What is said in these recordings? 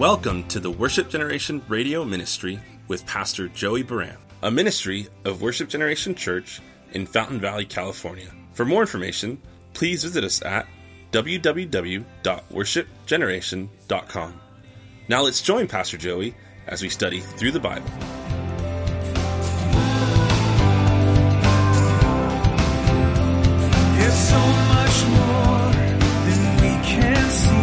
Welcome to the Worship Generation Radio Ministry with Pastor Joey Baran, a ministry of Worship Generation Church in Fountain Valley, California. For more information, please visit us at www.worshipgeneration.com. Now let's join Pastor Joey as we study through the Bible. There's so much more than we can see.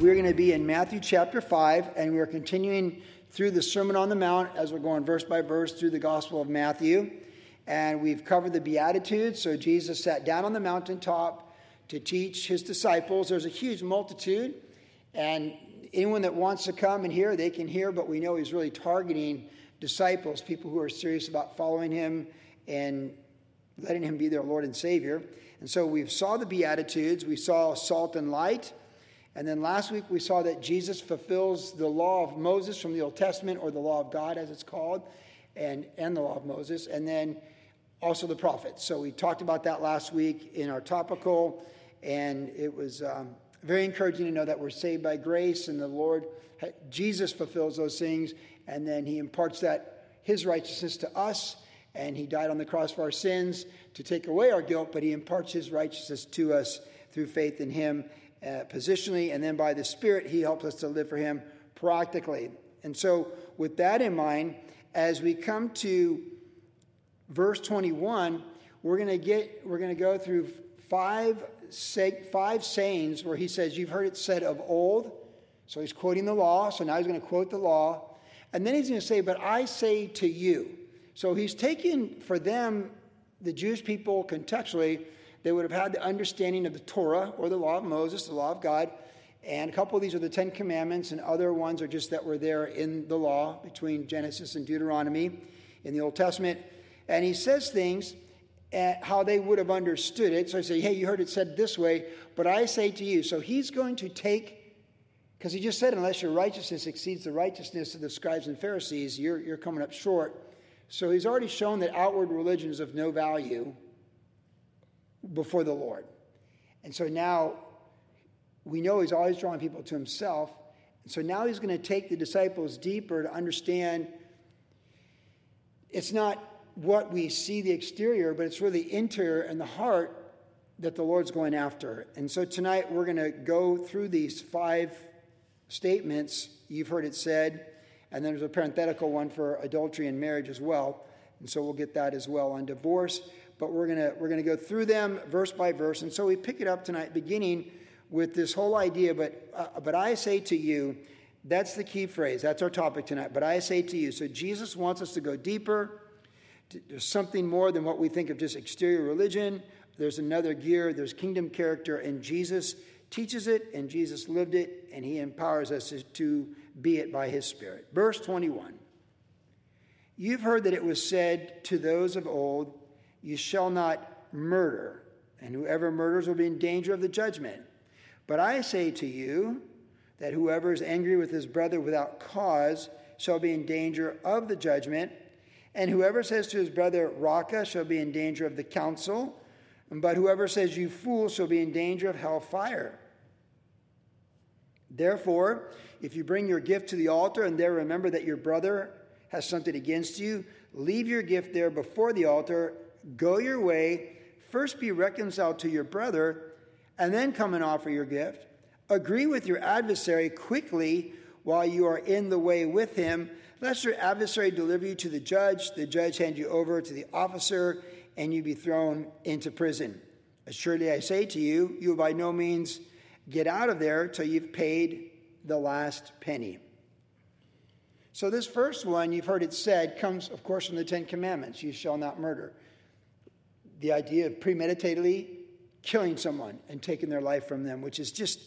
We're going to be in Matthew chapter 5, and we're continuing through the Sermon on the Mount as we're going verse by verse through the Gospel of Matthew. And we've covered the Beatitudes. So Jesus sat down on the mountaintop to teach his disciples. There's a huge multitude, and anyone that wants to come and hear, they can hear, but we know he's really targeting disciples, people who are serious about following him and letting him be their Lord and Savior. And so we saw the Beatitudes, we saw salt and light. And then last week we saw that Jesus fulfills the law of Moses from the Old Testament, or the law of God as it's called, and the law of Moses, and then also the prophets. So we talked about that last week in our topical, and it was very encouraging to know that we're saved by grace, and the Lord, Jesus fulfills those things, and then he imparts that, his righteousness to us, and he died on the cross for our sins to take away our guilt, but he imparts his righteousness to us through faith in him. Positionally, and then by the Spirit, he helps us to live for him practically. And so with that in mind, as we come to verse 21, we're going to go through five sayings where he says, you've heard it said of old. So he's quoting the law. So now he's going to quote the law. And then he's going to say, but I say to you. So he's taking for them, the Jewish people contextually, they would have had the understanding of the Torah, or the law of Moses, the law of God. And a couple of these are the Ten Commandments, and other ones are just that were there in the law between Genesis and Deuteronomy in the Old Testament. And he says things at how they would have understood it. So I say, hey, you heard it said this way, but I say to you. So he's going to take, because he just said, unless your righteousness exceeds the righteousness of the scribes and Pharisees, you're coming up short. So he's already shown that outward religion is of no value before the Lord. And so now we know he's always drawing people to himself. And so now he's going to take the disciples deeper to understand it's not what we see the exterior, but it's really the interior and the heart that the Lord's going after. And so tonight we're going to go through these five statements. You've heard it said, and then there's a parenthetical one for adultery and marriage as well. And so we'll get that as well on divorce. But we're going to go through them verse by verse. And so we pick it up tonight, beginning with this whole idea, but I say to you, that's the key phrase. That's our topic tonight, but I say to you. So Jesus wants us to go deeper. There's something more than what we think of just exterior religion. There's another gear. There's kingdom character, and Jesus teaches it, and Jesus lived it, and he empowers us to be it by his Spirit. Verse 21. You've heard that it was said to those of old, you shall not murder, and whoever murders will be in danger of the judgment. But I say to you that whoever is angry with his brother without cause shall be in danger of the judgment, and whoever says to his brother, Raca, shall be in danger of the council, but whoever says, you fool, shall be in danger of hellfire. Therefore, if you bring your gift to the altar, and there remember that your brother has something against you, leave your gift there before the altar. Go your way, first be reconciled to your brother, and then come and offer your gift. Agree with your adversary quickly while you are in the way with him, lest your adversary deliver you to the judge hand you over to the officer, and you be thrown into prison. Surely I say to you, you will by no means get out of there till you've paid the last penny. So this first one, you've heard it said, comes, of course, from the Ten Commandments. You shall not murder. The idea of premeditatedly killing someone and taking their life from them, which is just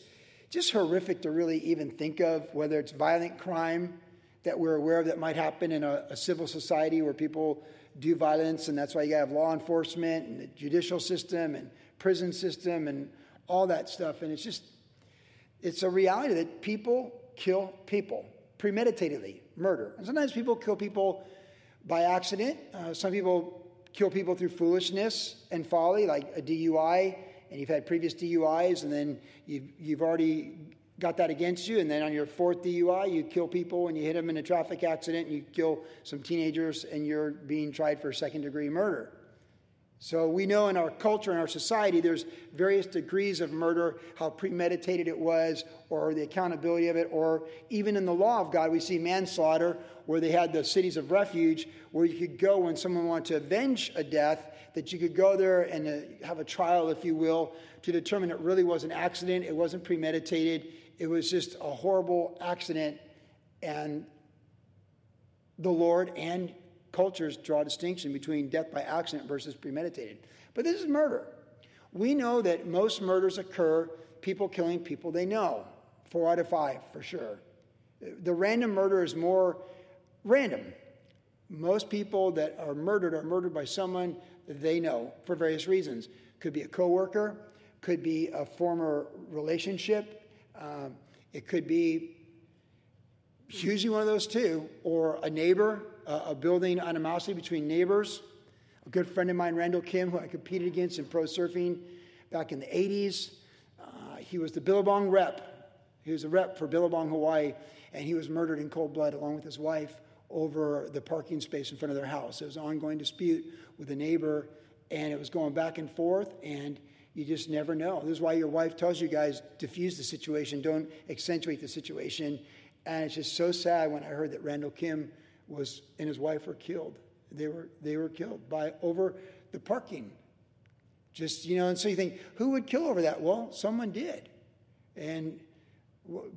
horrific to really even think of, whether it's violent crime that we're aware of that might happen in a civil society where people do violence, and that's why you gotta have law enforcement and the judicial system and prison system and all that stuff. And it's a reality that people kill people premeditatedly, murder. And sometimes people kill people by accident. Some people kill people through foolishness and folly, like a DUI, and you've had previous DUIs, and then you've already got that against you, and then on your fourth DUI, you kill people and you hit them in a traffic accident, and you kill some teenagers, and you're being tried for second-degree murder. So we know in our culture, in our society, there's various degrees of murder, how premeditated it was, or the accountability of it, or even in the law of God, we see manslaughter, where they had the cities of refuge, where you could go when someone wanted to avenge a death, that you could go there and have a trial, if you will, to determine it really was an accident, it wasn't premeditated, it was just a horrible accident, and the Lord and cultures draw a distinction between death by accident versus premeditated. But this is murder. We know that most murders occur, people killing people they know. 4 out of 5, for sure. The random murder is more random. Most people that are murdered by someone they know for various reasons. Could be a coworker, could be a former relationship, it could be usually one of those two, or a neighbor, a building animosity between neighbors. A good friend of mine, Randall Kim, who I competed against in pro surfing back in the 80s, he was the Billabong rep. He was a rep for Billabong, Hawaii, and he was murdered in cold blood along with his wife over the parking space in front of their house. It was an ongoing dispute with a neighbor, and it was going back and forth, and you just never know. This is why your wife tells you guys, diffuse the situation, don't accentuate the situation. And it's just so sad when I heard that Randall Kim was and his wife were killed. They were killed by over the parking. Just, you know, and so you think, who would kill over that? Well, someone did. And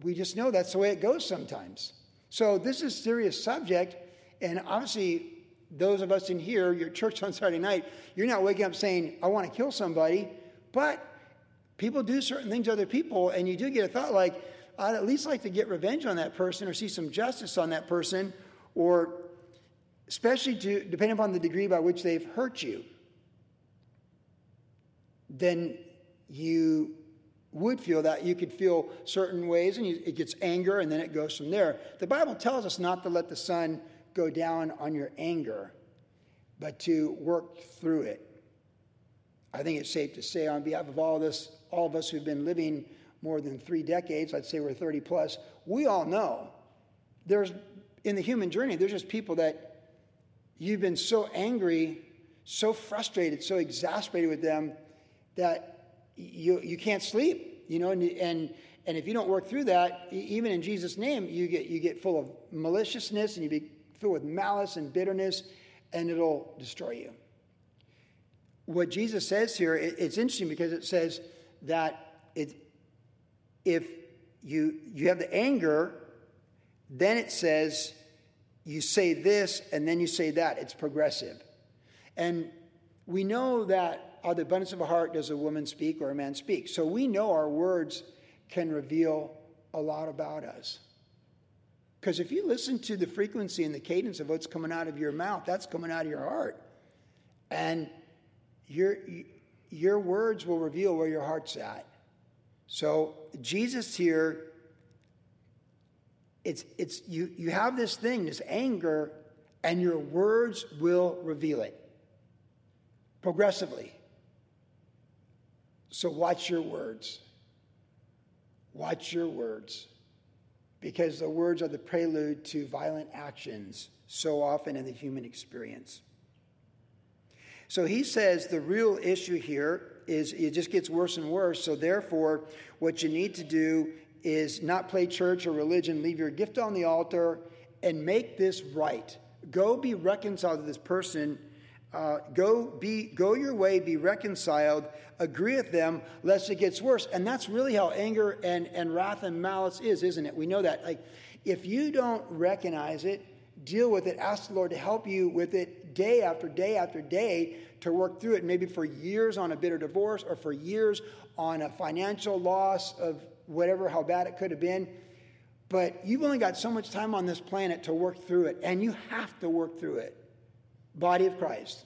we just know that's the way it goes sometimes. So this is a serious subject, and obviously those of us in here, your church on Saturday night, you're not waking up saying, I want to kill somebody, but people do certain things to other people, and you do get a thought like, I'd at least like to get revenge on that person or see some justice on that person, or especially depending upon the degree by which they've hurt you, then you would feel that. You could feel certain ways, and it gets anger, and then it goes from there. The Bible tells us not to let the sun go down on your anger, but to work through it. I think it's safe to say on behalf of all of us who've been living more than 3 decades, I'd say we're 30 plus, we all know in the human journey, there's just people that you've been so angry, so frustrated, so exasperated with them that you can't sleep, you know, and if you don't work through that, even in Jesus' name, you get full of maliciousness, and you be filled with malice and bitterness, and it'll destroy you. What Jesus says here, it's interesting because it says that if you have the anger, then it says, you say this, and then you say that. It's progressive. And we know that out of the abundance of a heart does a woman speak or a man speak. So we know our words can reveal a lot about us. Because if you listen to the frequency and the cadence of what's coming out of your mouth, that's coming out of your heart. And your words will reveal where your heart's at. So Jesus here, It's you have this thing, this anger, and your words will reveal it progressively. So watch your words. Watch your words. Because the words are the prelude to violent actions so often in the human experience. So he says the real issue here is it just gets worse and worse. So therefore, what you need to do is not play church or religion, leave your gift on the altar, and make this right. Go be reconciled to this person. Go your way, be reconciled, agree with them, lest it gets worse. And that's really how anger and wrath and malice is, isn't it? We know that. Like, if you don't recognize it, deal with it, ask the Lord to help you with it day after day after day to work through it, maybe for years on a bitter divorce or for years on a financial loss of whatever, how bad it could have been. But you've only got so much time on this planet to work through it, and you have to work through it. Body of Christ,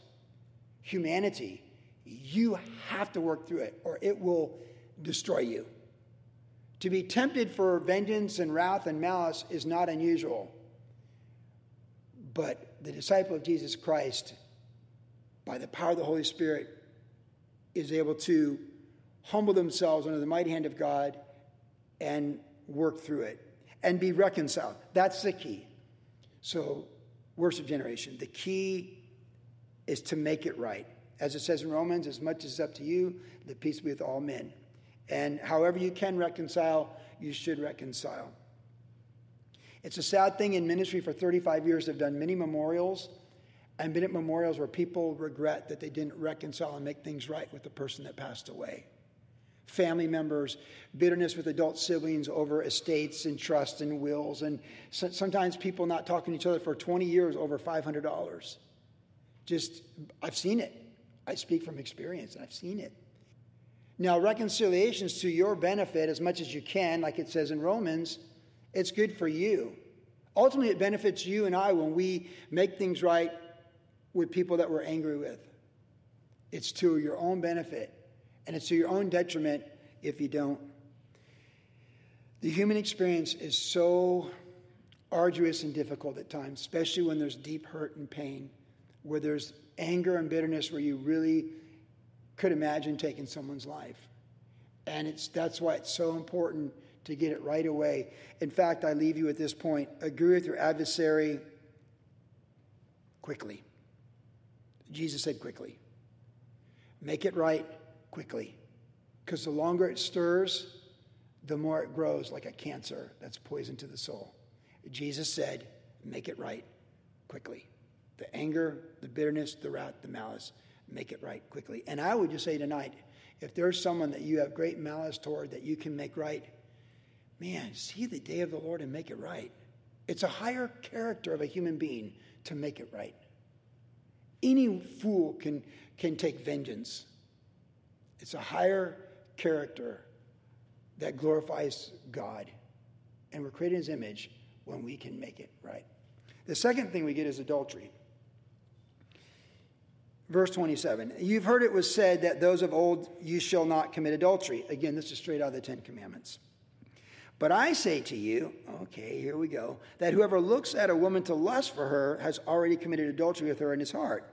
humanity, you have to work through it, or it will destroy you. To be tempted for vengeance and wrath and malice is not unusual. But the disciple of Jesus Christ by the power of the Holy Spirit, is able to humble themselves under the mighty hand of God and work through it and be reconciled. That's the key. So, worship generation, the key is to make it right. As it says in Romans, as much as it's up to you, the peace be with all men. And however you can reconcile, you should reconcile. It's a sad thing. In ministry for 35 years, I've done many memorials. I've been at memorials where people regret that they didn't reconcile and make things right with the person that passed away. Family members, bitterness with adult siblings over estates and trusts and wills, and sometimes people not talking to each other for 20 years over $500. Just, I've seen it. I speak from experience, and I've seen it. Now, reconciliation's to your benefit as much as you can, like it says in Romans. It's good for you. Ultimately, it benefits you and I when we make things right with people that we're angry with. It's to your own benefit, and it's to your own detriment if you don't. The human experience is so arduous and difficult at times, especially when there's deep hurt and pain, where there's anger and bitterness, where you really could imagine taking someone's life. And that's why it's so important to get it right away. In fact, I leave you at this point. Agree with your adversary quickly. Jesus said quickly. Make it right quickly. Because the longer it stirs, the more it grows like a cancer that's poison to the soul. Jesus said, make it right quickly. The anger, the bitterness, the wrath, the malice, make it right quickly. And I would just say tonight, if there's someone that you have great malice toward that you can make right, man, see the day of the Lord and make it right. It's a higher character of a human being to make it right. Any fool can take vengeance. It's a higher character that glorifies God. And we're created in His image when we can make it right. The second thing we get is adultery. Verse 27. You've heard it was said that those of old, you shall not commit adultery. Again, this is straight out of the Ten Commandments. But I say to you, okay, here we go, that whoever looks at a woman to lust for her has already committed adultery with her in his heart.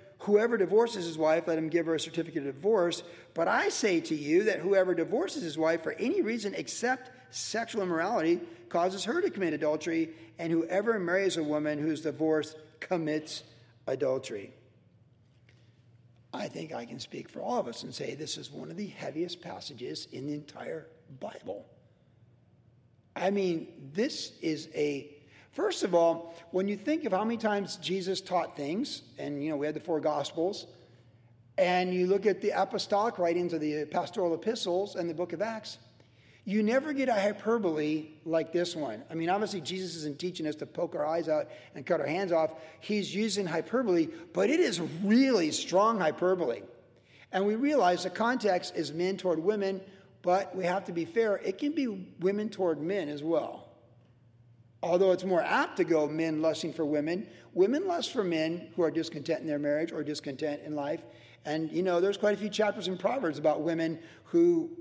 whoever divorces his wife, let him give her a certificate of divorce. But I say to you that whoever divorces his wife for any reason except sexual immorality causes her to commit adultery, and whoever marries a woman who is divorced commits adultery. I think I can speak for all of us and say this is one of the heaviest passages in the entire Bible. I mean, this is a... First of all, when you think of how many times Jesus taught things, and, we had the four Gospels, and you look at the apostolic writings of the pastoral epistles and the book of Acts, you never get a hyperbole like this one. I mean, obviously, Jesus isn't teaching us to poke our eyes out and cut our hands off. He's using hyperbole, but it is really strong hyperbole. And we realize the context is men toward women, but we have to be fair. It can be women toward men as well. Although it's more apt to go men lusting for women, women lust for men who are discontent in their marriage or discontent in life. And, there's quite a few chapters in Proverbs about women who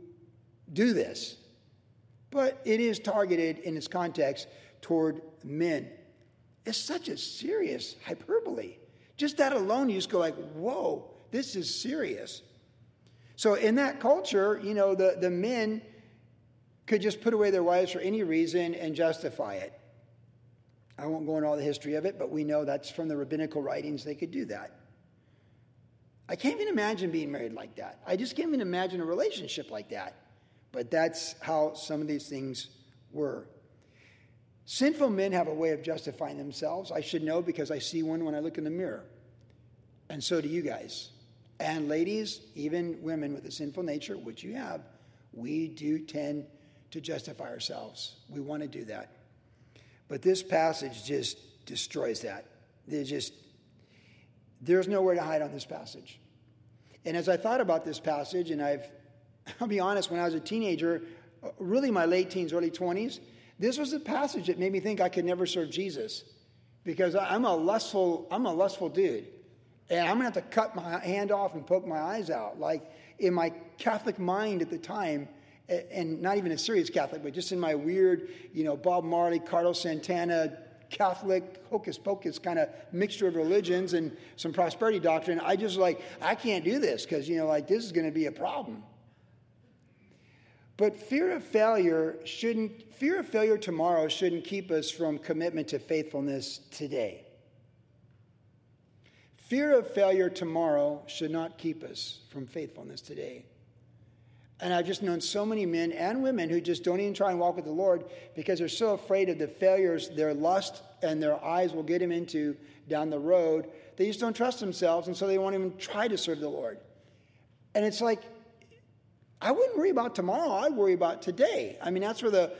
do this. But it is targeted in its context toward men. It's such a serious hyperbole. Just that alone, you just go like, whoa, this is serious. So in that culture, the men could just put away their wives for any reason and justify it. I won't go into all the history of it, but we know that's from the rabbinical writings. They could do that. I can't even imagine being married like that. I just can't even imagine a relationship like that. But that's how some of these things were. Sinful men have a way of justifying themselves. I should know because I see one when I look in the mirror. And so do you guys. And ladies, even women with a sinful nature, which you have, we do tend to justify ourselves. We want to do that. But this passage just destroys that. There's nowhere to hide on this passage. And as I thought about this passage, I'll be honest, when I was a teenager, really my late teens, early 20s, This was the passage that made me think I could never serve Jesus, because I'm a lustful dude, and I'm going to have to cut my hand off and poke my eyes out. Like, in my Catholic mind at the time, and not even a serious Catholic, but just in my weird, Bob Marley, Carlos Santana, Catholic, hocus pocus kind of mixture of religions and some prosperity doctrine, I just I can't do this because, this is going to be a problem. But fear of failure tomorrow shouldn't keep us from commitment to faithfulness today. Fear of failure tomorrow should not keep us from faithfulness today. And I've just known so many men and women who just don't even try and walk with the Lord because they're so afraid of the failures their lust and their eyes will get them into down the road. They just don't trust themselves, and so they won't even try to serve the Lord. And it's like, I wouldn't worry about tomorrow. I'd worry about today. I mean, that's where the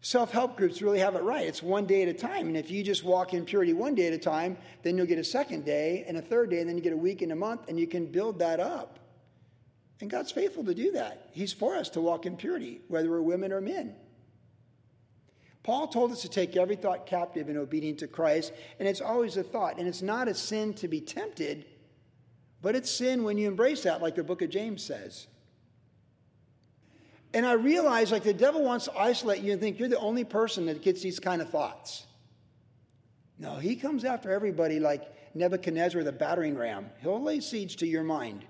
self-help groups really have it right. It's one day at a time. And if you just walk in purity one day at a time, then you'll get a second day and a third day, and then you get a week and a month, and you can build that up. And God's faithful to do that. He's for us to walk in purity, whether we're women or men. Paul told us to take every thought captive and obedient to Christ, and it's always a thought. And it's not a sin to be tempted, but it's sin when you embrace that, like the book of James says. And I realize, the devil wants to isolate you and think you're the only person that gets these kind of thoughts. No, he comes after everybody like Nebuchadnezzar with a battering ram. He'll lay siege to your mind.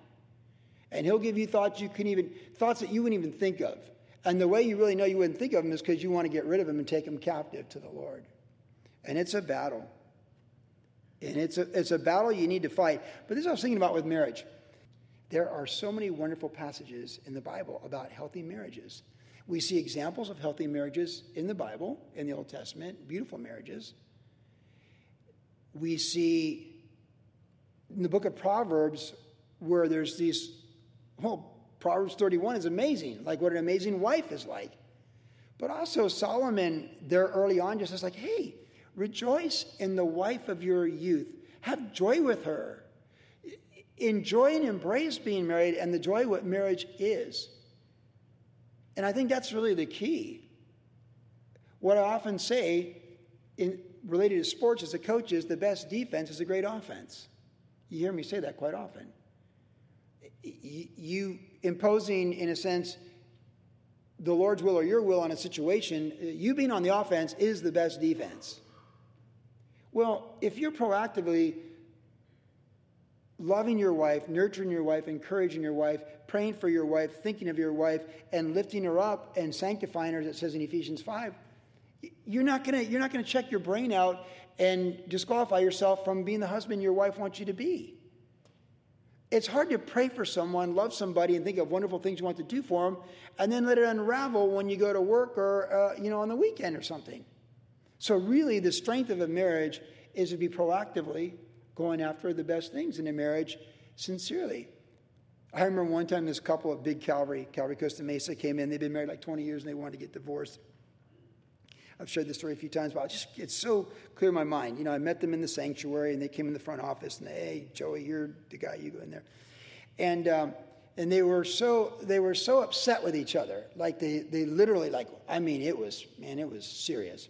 And he'll give you thoughts that you wouldn't even think of. And the way you really know you wouldn't think of them is because you want to get rid of them and take them captive to the Lord. And it's a battle. And it's a battle you need to fight. But this is what I was thinking about with marriage. There are so many wonderful passages in the Bible about healthy marriages. We see examples of healthy marriages in the Bible, in the Old Testament, beautiful marriages. We see in the book of Proverbs where there's these, Proverbs 31 is amazing, what an amazing wife is like. But also Solomon there early on just is hey, rejoice in the wife of your youth. Have joy with her. Enjoy and embrace being married and the joy of what marriage is. And I think that's really the key. What I often say related to sports as a coach is the best defense is a great offense. You hear me say that quite often. You imposing, in a sense, the Lord's will or your will on a situation, you being on the offense is the best defense. Well, if you're proactively loving your wife, nurturing your wife, encouraging your wife, praying for your wife, thinking of your wife, and lifting her up and sanctifying her, as it says in Ephesians 5, you're not gonna check your brain out and disqualify yourself from being the husband your wife wants you to be. It's hard to pray for someone, love somebody, and think of wonderful things you want to do for them, and then let it unravel when you go to work or on the weekend or something. So really, the strength of a marriage is to be proactively going after the best things in a marriage sincerely. I remember one time this couple at Big Calvary Costa Mesa came in. They'd been married 20 years and they wanted to get divorced. I've shared this story a few times, but it's so clear in my mind. I met them in the sanctuary and they came in the front office and hey, Joey, you're the guy, you go in there. And they were so upset with each other. They literally it was serious.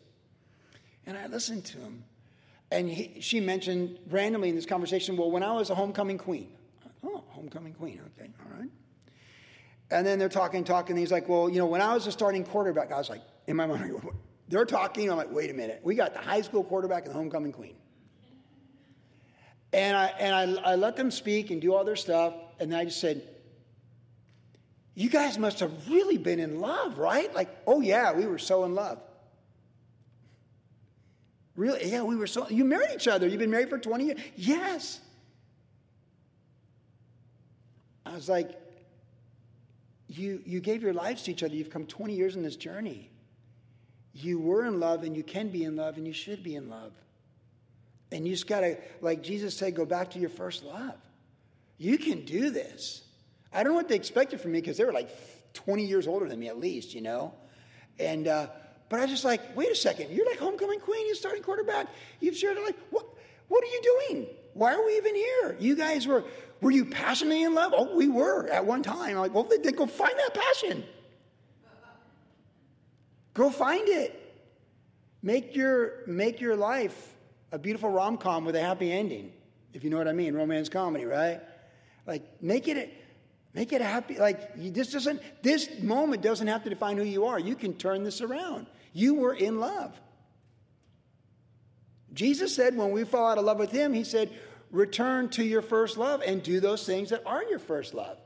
And I listened to him. And she mentioned randomly in this conversation, well, when I was a homecoming queen. Oh, homecoming queen. Okay, all right. And then they're talking. And he's like, well, when I was a starting quarterback, I was like, in my mind, they're talking. I'm like, wait a minute. We got the high school quarterback and the homecoming queen. And I let them speak and do all their stuff. And then I just said, you guys must have really been in love, right? Oh, yeah, we were so in love. Really? Yeah, we were so... You married each other. You've been married for 20 years. Yes. I was like, you gave your lives to each other. You've come 20 years on this journey. You were in love, and you can be in love, and you should be in love. And you just got to, like Jesus said, go back to your first love. You can do this. I don't know what they expected from me, because they were 20 years older than me at least, And... But I was just wait a second, you're homecoming queen, you're starting quarterback, you've shared it what are you doing? Why are we even here? You guys were you passionately in love? Oh, we were at one time. Well, they go find that passion. Go find it. Make your life a beautiful rom-com with a happy ending, if you know what I mean, romance comedy, right? Like, make it a happy, like, this moment doesn't have to define who you are. You can turn this around. You were in love. Jesus said when we fall out of love with him, he said, return to your first love and do those things that are your first love.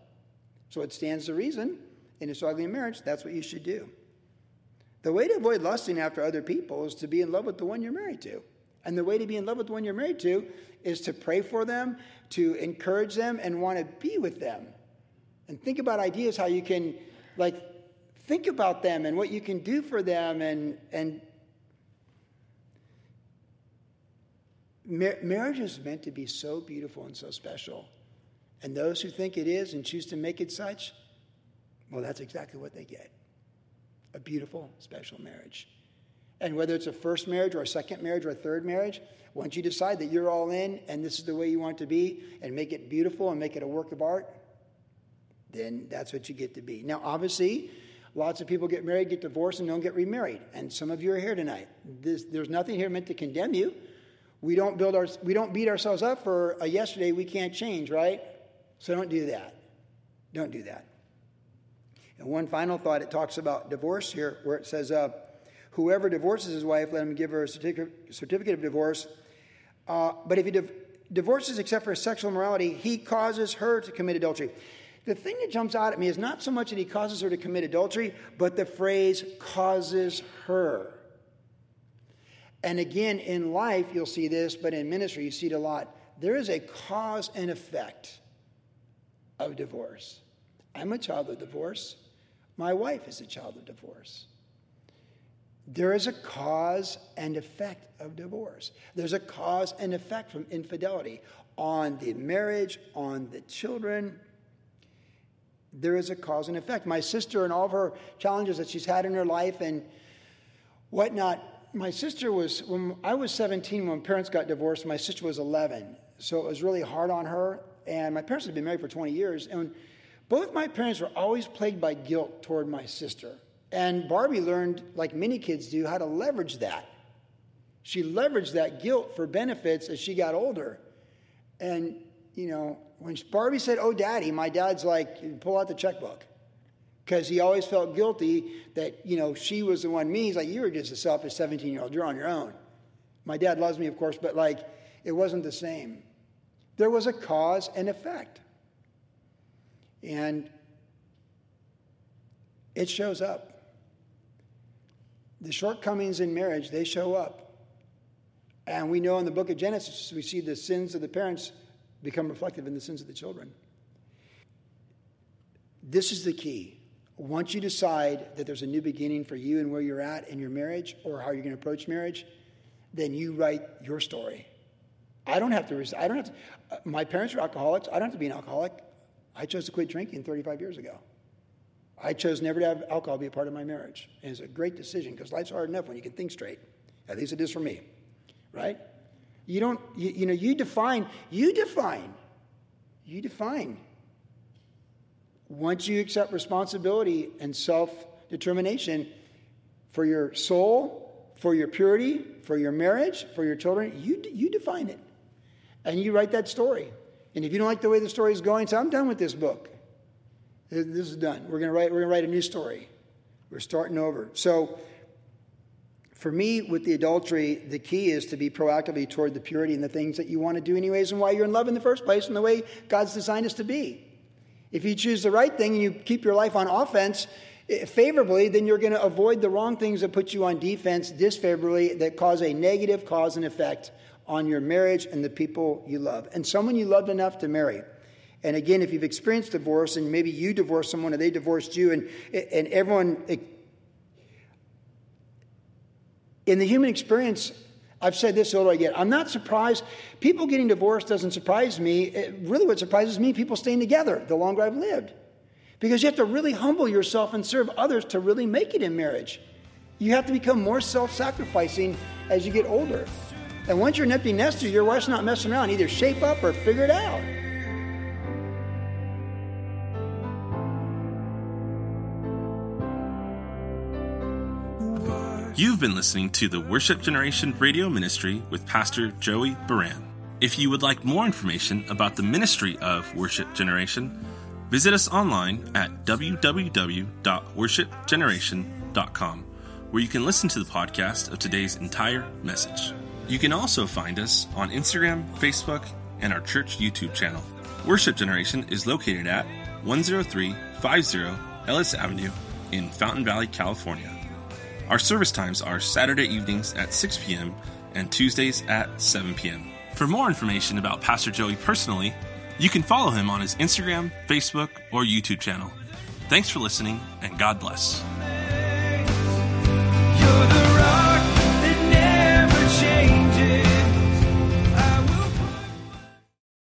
So it stands to reason in a struggling marriage, that's what you should do. The way to avoid lusting after other people is to be in love with the one you're married to. And the way to be in love with the one you're married to is to pray for them, to encourage them, and want to be with them. And think about ideas how you can, like, think about them and what you can do for them. And marriage is meant to be so beautiful and so special. And those who think it is and choose to make it such, well, that's exactly what they get. A beautiful, special marriage. And whether it's a first marriage or a second marriage or a third marriage, once you decide that you're all in and this is the way you want it to be and make it beautiful and make it a work of art, then that's what you get to be. Now, obviously, lots of people get married, get divorced, and don't get remarried. And some of you are here tonight. There's nothing here meant to condemn you. We don't beat ourselves up for a yesterday we can't change, right? So don't do that. Don't do that. And one final thought, it talks about divorce here where it says, whoever divorces his wife, let him give her a certificate of divorce. But if he divorces except for sexual immorality, he causes her to commit adultery. The thing that jumps out at me is not so much that he causes her to commit adultery, but the phrase causes her. And again, in life, you'll see this, but in ministry, you see it a lot. There is a cause and effect of divorce. I'm a child of divorce. My wife is a child of divorce. There is a cause and effect of divorce. There's a cause and effect from infidelity on the marriage, on the children. There is a cause and effect. My sister and all of her challenges that she's had in her life and whatnot. My sister was, when I was 17, when parents got divorced, my sister was 11. So it was really hard on her. And my parents had been married for 20 years. And both my parents were always plagued by guilt toward my sister. And Barbie learned, like many kids do, how to leverage that. She leveraged that guilt for benefits as she got older. And, you know, when Barbie said, oh, daddy, my dad's like, pull out the checkbook. Because he always felt guilty that, you know, she was the one. Me, he's like, you were just a selfish 17-year-old. You're on your own. My dad loves me, of course, but, like, it wasn't the same. There was a cause and effect. And it shows up. The shortcomings in marriage, they show up. And we know in the book of Genesis, we see the sins of the parents become reflective in the sins of the children. This is the key. Once you decide that there's a new beginning for you and where you're at in your marriage or how you're going to approach marriage, then you write your story. My parents were alcoholics. I don't have to be an alcoholic. I chose to quit drinking 35 years ago. I chose never to have alcohol be a part of my marriage. And it's a great decision because life's hard enough when you can think straight. At least it is for me, right? You define. Once you accept responsibility and self-determination for your soul, for your purity, for your marriage, for your children, you define it. And you write that story. And if you don't like the way the story is going, say, I'm done with this book. This is done. We're going to write a new story. We're starting over. So for me, with the adultery, the key is to be proactively toward the purity and the things that you want to do anyways and why you're in love in the first place and the way God's designed us to be. If you choose the right thing and you keep your life on offense favorably, then you're going to avoid the wrong things that put you on defense disfavorably that cause a negative cause and effect on your marriage and the people you love and someone you loved enough to marry. And again, if you've experienced divorce and maybe you divorced someone or they divorced you and everyone, in the human experience, I've said this so I get. I'm not surprised. People getting divorced doesn't surprise me. Really what surprises me, people staying together the longer I've lived. Because you have to really humble yourself and serve others to really make it in marriage. You have to become more self-sacrificing as you get older. And once you're an empty nester, your wife's not messing around. Either shape up or figure it out. You've been listening to the Worship Generation Radio Ministry with Pastor Joey Baran. If you would like more information about the ministry of Worship Generation, visit us online at www.worshipgeneration.com, where you can listen to the podcast of today's entire message. You can also find us on Instagram, Facebook, and our church YouTube channel. Worship Generation is located at 10350 Ellis Avenue in Fountain Valley, California. Our service times are Saturday evenings at 6 p.m. and Tuesdays at 7 p.m. For more information about Pastor Joey personally, you can follow him on his Instagram, Facebook, or YouTube channel. Thanks for listening, and God bless.